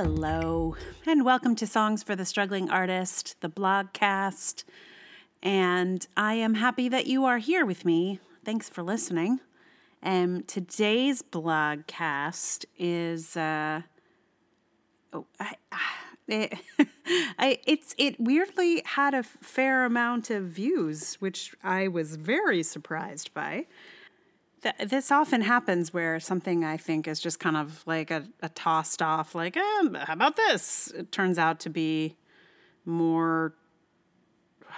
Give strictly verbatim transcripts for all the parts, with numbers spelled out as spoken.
Hello, and welcome to Songs for the Struggling Artist, the blogcast, and I am happy that you are here with me. Thanks for listening. Um, today's blogcast is, uh, oh, I, it, I, it's it weirdly had a fair amount of views, which I was very surprised by. This often happens where something I think is just kind of like a, a tossed off, like, eh, how about this? It turns out to be more,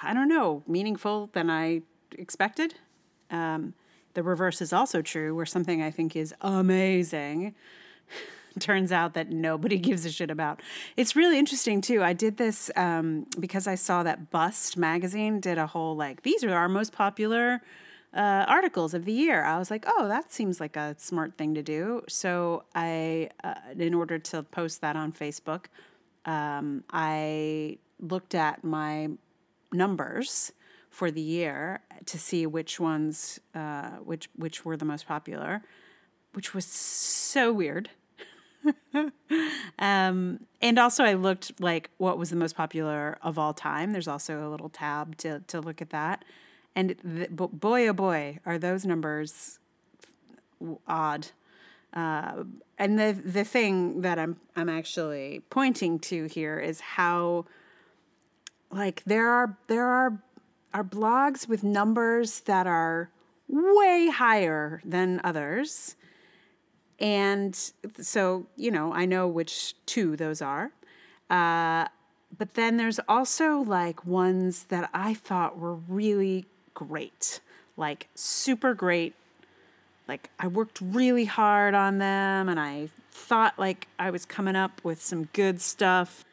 I don't know, meaningful than I expected. Um, the reverse is also true, where something I think is amazing turns out that nobody gives a shit about. It's really interesting, too. I did this um, because I saw that Bust magazine did a whole, like, these are our most popular Uh, articles of the year. I was like, oh, that seems like a smart thing to do. So I, uh, in order to post that on Facebook, um, I looked at my numbers for the year to see which ones, uh, which which were the most popular, which was so weird. um, and also I looked like what was the most popular of all time. There's also a little tab to to look at that. And the, boy, oh boy, are those numbers odd. Uh, and the the thing that I'm I'm actually pointing to here is how, like, there are there are are blogs with numbers that are way higher than others. And so, you know, I know which two those are. Uh, but then there's also, like, ones that I thought were really great, like super great. Like I worked really hard on them and I thought like I was coming up with some good stuff.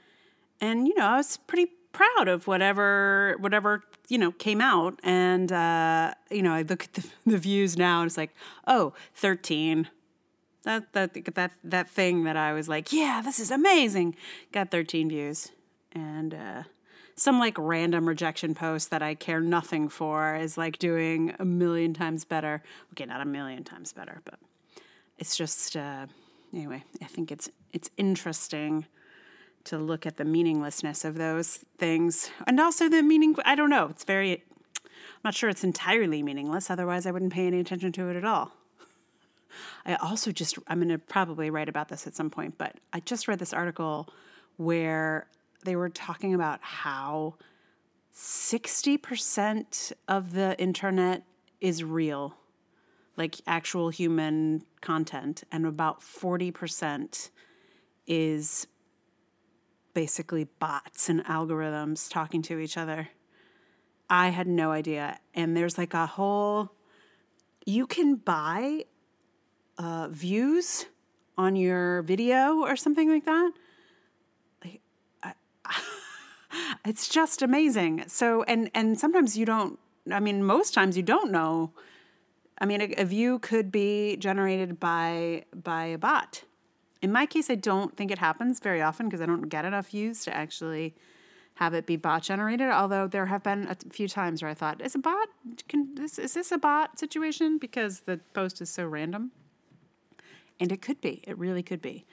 And, you know, I was pretty proud of whatever, whatever, you know, came out. And, uh, you know, I look at the, the views now and it's like, oh, thirteen. That, that, that, that thing that I was like, yeah, this is amazing. Got thirteen views. And, uh, some like random rejection post that I care nothing for is like doing a million times better. Okay, not a million times better, but it's just, uh, anyway, I think it's it's interesting to look at the meaninglessness of those things. And also the meaning, I don't know, it's very, I'm not sure it's entirely meaningless. Otherwise, I wouldn't pay any attention to it at all. I also just, I'm going to probably write about this at some point, but I just read this article where they were talking about how sixty percent of the internet is real, like actual human content, and about forty percent is basically bots and algorithms talking to each other. I had no idea. And there's like a whole, you can buy uh, views on your video or something like that. It's just amazing. So, and, and sometimes you don't, I mean, most times you don't know. I mean, a, a view could be generated by, by a bot. In my case, I don't think it happens very often because I don't get enough views to actually have it be bot generated. Although there have been a few times where I thought, is a bot, can this, is this a bot situation? Because the post is so random. And it could be, it really could be.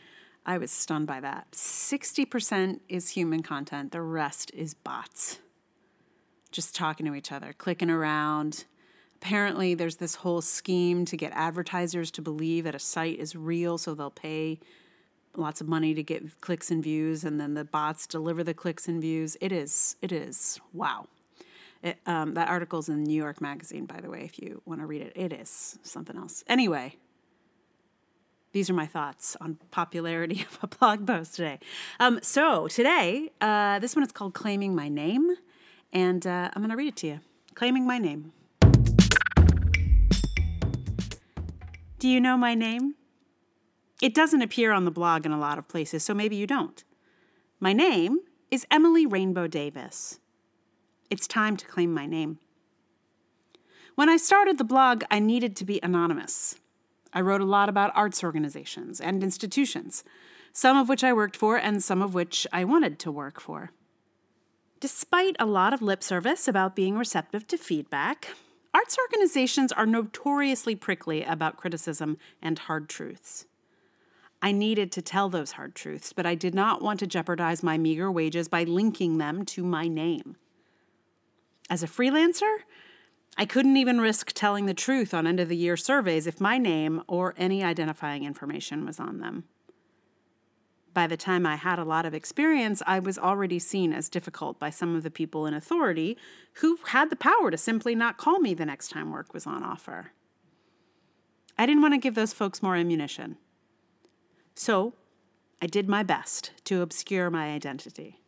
I was stunned by that. sixty percent is human content. The rest is bots. Just talking to each other, clicking around. Apparently, there's this whole scheme to get advertisers to believe that a site is real, so they'll pay lots of money to get clicks and views, and then the bots deliver the clicks and views. It is, it is, wow. It, um, that article's in New York Magazine, by the way, if you want to read it. It is something else. Anyway. These are my thoughts on popularity of a blog post today. Um, so today, uh, this one is called Claiming My Name, and uh, I'm going to read it to you. Claiming My Name. Do you know my name? It doesn't appear on the blog in a lot of places, so maybe you don't. My name is Emily Rainbow Davis. It's time to claim my name. When I started the blog, I needed to be anonymous. I wrote a lot about arts organizations and institutions, some of which I worked for and some of which I wanted to work for. Despite a lot of lip service about being receptive to feedback, arts organizations are notoriously prickly about criticism and hard truths. I needed to tell those hard truths, but I did not want to jeopardize my meager wages by linking them to my name. As a freelancer, I couldn't even risk telling the truth on end-of-the-year surveys if my name or any identifying information was on them. By the time I had a lot of experience, I was already seen as difficult by some of the people in authority who had the power to simply not call me the next time work was on offer. I didn't want to give those folks more ammunition. So I did my best to obscure my identity.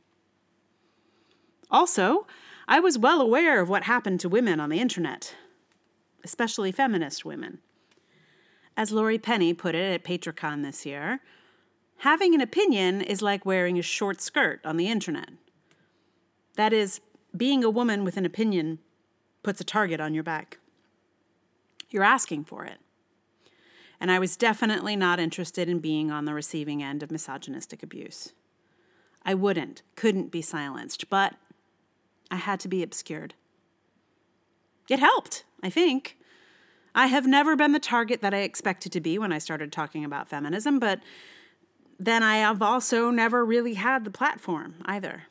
Also, I was well aware of what happened to women on the internet, especially feminist women. As Laurie Penny put it at Patreon this year, having an opinion is like wearing a short skirt on the internet. That is, being a woman with an opinion puts a target on your back. You're asking for it. And I was definitely not interested in being on the receiving end of misogynistic abuse. I wouldn't, couldn't be silenced, but I had to be obscured. It helped, I think. I have never been the target that I expected to be when I started talking about feminism, but then I have also never really had the platform either.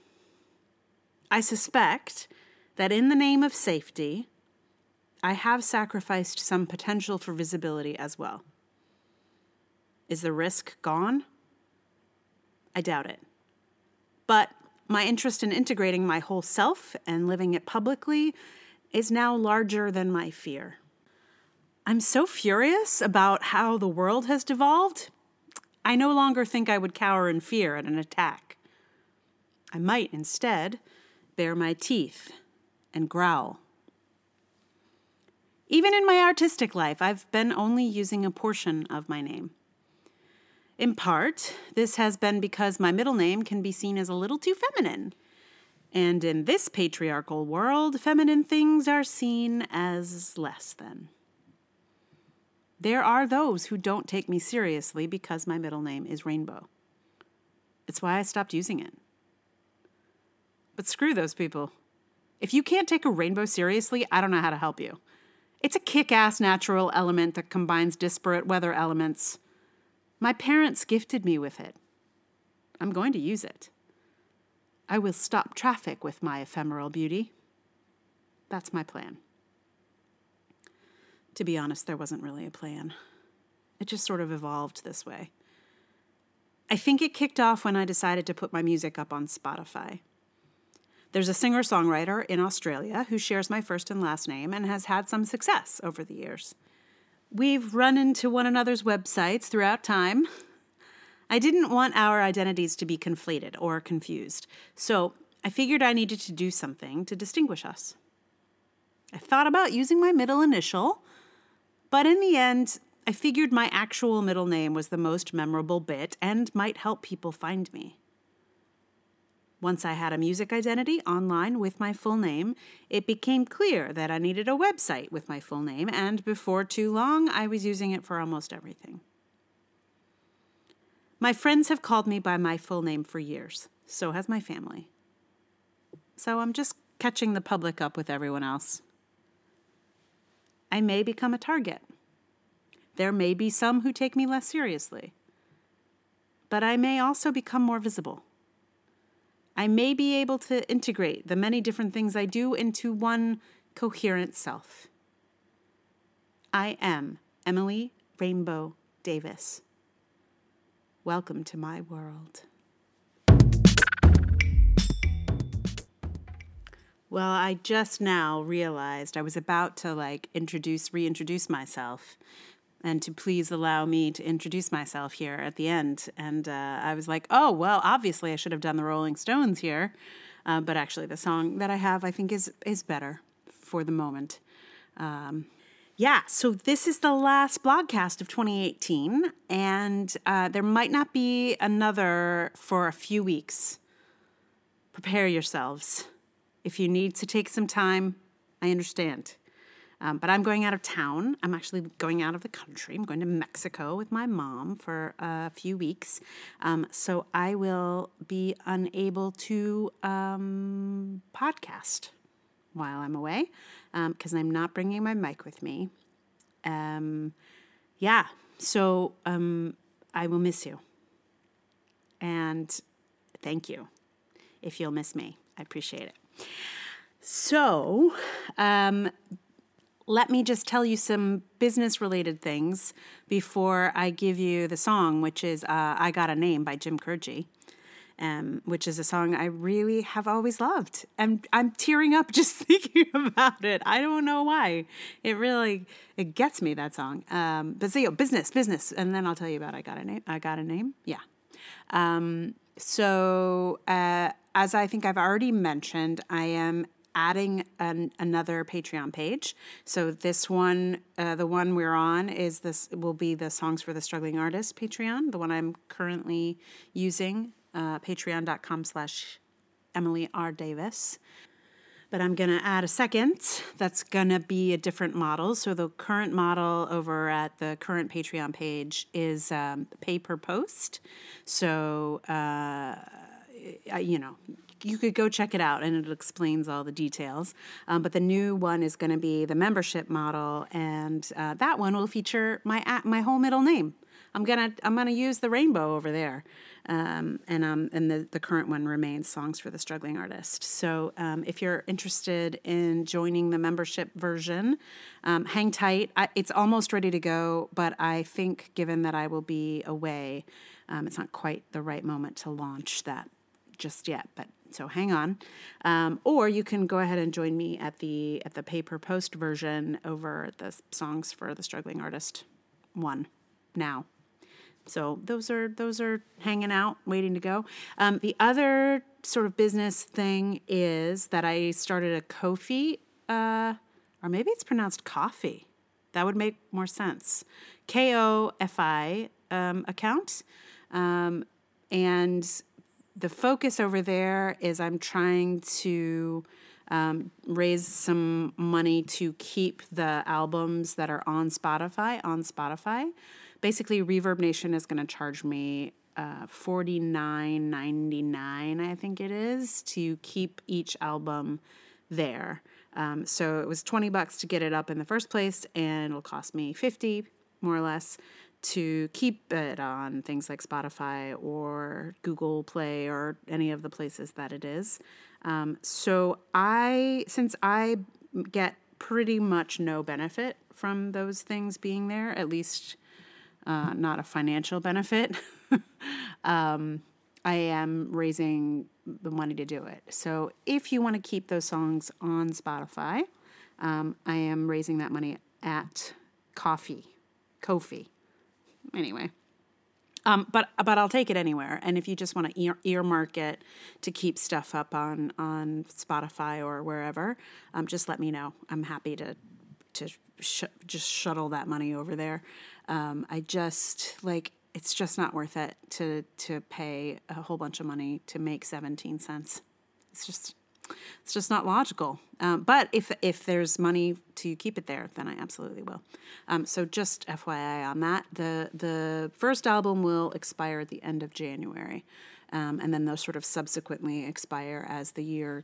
I suspect that in the name of safety, I have sacrificed some potential for visibility as well. Is the risk gone? I doubt it. But my interest in integrating my whole self and living it publicly is now larger than my fear. I'm so furious about how the world has devolved. I no longer think I would cower in fear at an attack. I might instead bare my teeth and growl. Even in my artistic life, I've been only using a portion of my name. In part, this has been because my middle name can be seen as a little too feminine. And in this patriarchal world, feminine things are seen as less than. There are those who don't take me seriously because my middle name is Rainbow. It's why I stopped using it. But screw those people. If you can't take a rainbow seriously, I don't know how to help you. It's a kick-ass natural element that combines disparate weather elements. My parents gifted me with it. I'm going to use it. I will stop traffic with my ephemeral beauty. That's my plan. To be honest, there wasn't really a plan. It just sort of evolved this way. I think it kicked off when I decided to put my music up on Spotify. There's a singer-songwriter in Australia who shares my first and last name and has had some success over the years. We've run into one another's websites throughout time. I didn't want our identities to be conflated or confused, so I figured I needed to do something to distinguish us. I thought about using my middle initial, but in the end, I figured my actual middle name was the most memorable bit and might help people find me. Once I had a music identity online with my full name, it became clear that I needed a website with my full name, and before too long, I was using it for almost everything. My friends have called me by my full name for years. So has my family. So I'm just catching the public up with everyone else. I may become a target. There may be some who take me less seriously. But I may also become more visible. I may be able to integrate the many different things I do into one coherent self. I am Emily Rainbow Davis. Welcome to my world. Well, I just now realized I was about to like introduce, reintroduce myself, and to please allow me to introduce myself here at the end. And uh, I was like, oh, well, obviously I should have done the Rolling Stones here. Uh, but actually the song that I have, I think, is is better for the moment. Um, yeah, so this is the last blogcast of twenty eighteen. And uh, there might not be another for a few weeks. Prepare yourselves. If you need to take some time, I understand. Um, but I'm going out of town. I'm actually going out of the country. I'm going to Mexico with my mom for a few weeks. Um, so I will be unable to um, podcast while I'm away because um, I'm not bringing my mic with me. Um, yeah, so um, I will miss you. And thank you if you'll miss me. I appreciate it. So um, let me just tell you some business-related things before I give you the song, which is uh, I Got a Name by Jim Croce, um, which is a song I really have always loved. And I'm, I'm tearing up just thinking about it. I don't know why. It really, it gets me, that song. Um, but so, you know, business, business. And then I'll tell you about I Got a Name. I Got a Name. Yeah. Um, so uh, as I think I've already mentioned, I am adding an, another Patreon page. So this one, uh, the one we're on, is this will be the Songs for the Struggling Artist Patreon, the one I'm currently using, uh, patreon.com slash Emily R. Davis. But I'm going to add a second that's going to be a different model. So the current model over at the current Patreon page is um, pay per post. So, uh, you know, you could go check it out and it explains all the details. Um, but the new one is going to be the membership model, and uh, that one will feature my my whole middle name. I'm gonna I'm gonna use the rainbow over there, um, and um and the, the current one remains Songs for the Struggling Artist. So um, if you're interested in joining the membership version, um, hang tight. I, it's almost ready to go, but I think given that I will be away, um, it's not quite the right moment to launch that just yet. But so hang on, um, or you can go ahead and join me at the at the pay per post version over the Songs for the Struggling Artist one now. So those are those are hanging out, waiting to go. Um, the other sort of business thing is that I started a Kofi, uh, or maybe it's pronounced coffee. That would make more sense. K O F I um, account. Um, and the focus over there is I'm trying to um, raise some money to keep the albums that are on Spotify on Spotify. Basically, Reverb Nation is going to charge me uh, forty-nine dollars and ninety-nine cents, I think it is, to keep each album there. Um, so it was twenty bucks to get it up in the first place, and it'll cost me fifty, more or less, to keep it on things like Spotify or Google Play or any of the places that it is. Um, so I, since I get pretty much no benefit from those things being there, at least. Uh, not a financial benefit. um, I am raising the money to do it. So if you want to keep those songs on Spotify, um, I am raising that money at Kofi. Kofi. Anyway. Um, but but I'll take it anywhere. And if you just want to ear, earmark it to keep stuff up on, on Spotify or wherever, um, just let me know. I'm happy to to sh- just shuttle that money over there. Um, I just, like, it's just not worth it to to pay a whole bunch of money to make seventeen cents. It's just, it's just not logical. Um, but if if there's money to keep it there, then I absolutely will. Um, so just F Y I on that. The the first album will expire at the end of January, um, and then they'll sort of subsequently expire as the year,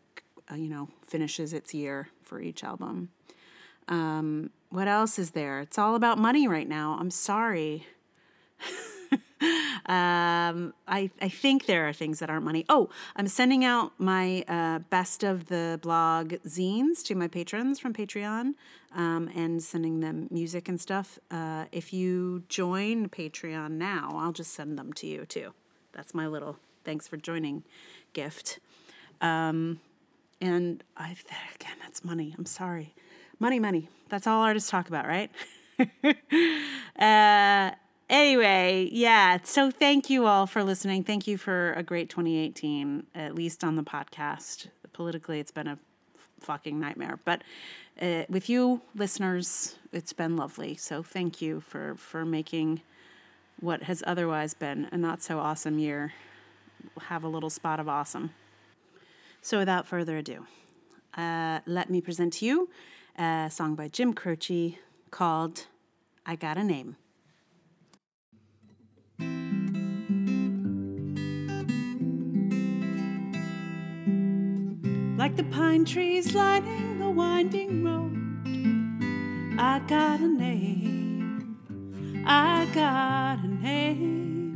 uh, you know, finishes its year for each album. Um, what else is there? It's all about money right now. I'm sorry. um, I, I think there are things that aren't money. Oh, I'm sending out my, uh, best of the blog zines to my patrons from Patreon, um, and sending them music and stuff. Uh, if you join Patreon now, I'll just send them to you too. That's my little thanks for joining gift. Um, and I, again, that's money. I'm sorry. Money, money. That's all artists talk about, right? uh, anyway, yeah. So thank you all for listening. Thank you for a great twenty eighteen, at least on the podcast. Politically, it's been a fucking nightmare. But uh, with you listeners, it's been lovely. So thank you for, for making what has otherwise been a not-so-awesome year have a little spot of awesome. So without further ado, uh, let me present to you a song by Jim Croce called I Got a Name. Like the pine trees lining the winding road, I got a name. I got a name.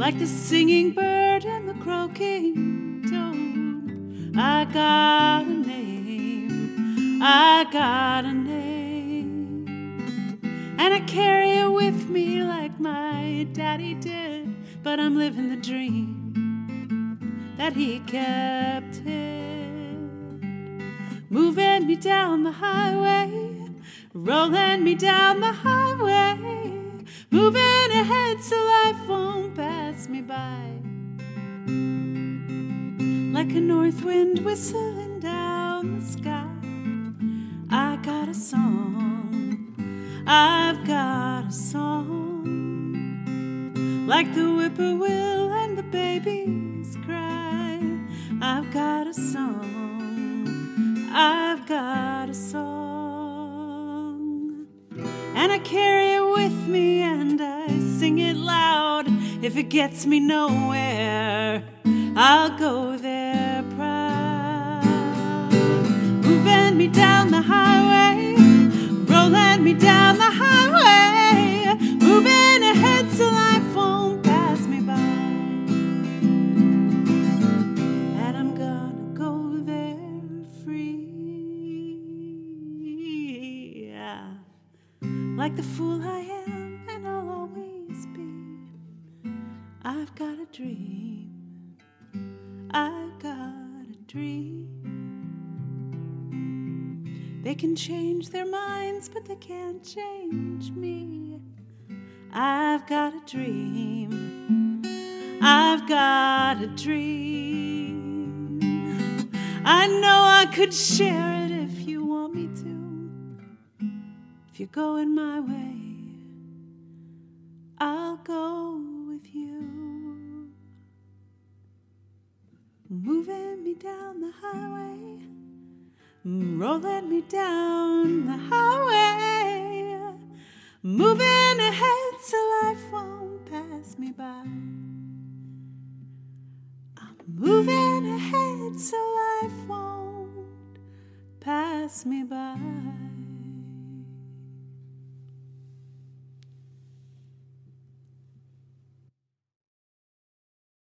like the singing bird and the croaking toad. I got a name, I got a name, and I carry it with me like my daddy did. But I'm living the dream that he kept hid. Moving me down the highway, rolling me down the highway, moving ahead so life won't pass me by. Like a north wind whistling down the sky, I got a song, I've got a song. Like the whippoorwill and the baby's cry, I've got a song, I've got a song. And I carry it with me and I sing it loud. If it gets me nowhere, I'll go there proud. Moving me down the highway, rolling me down the highway, moving ahead so life won't pass me by. And I'm gonna go there free, yeah. Like the fool I am, and I'll always be. I've got a dream, I've got a dream. They can change their minds, but they can't change me. I've got a dream, I've got a dream. I know I could share it if you want me to. You're going my way, I'll go with you. Moving me down the highway, rolling me down the highway, moving ahead so life won't pass me by. I'm moving ahead so life won't pass me by.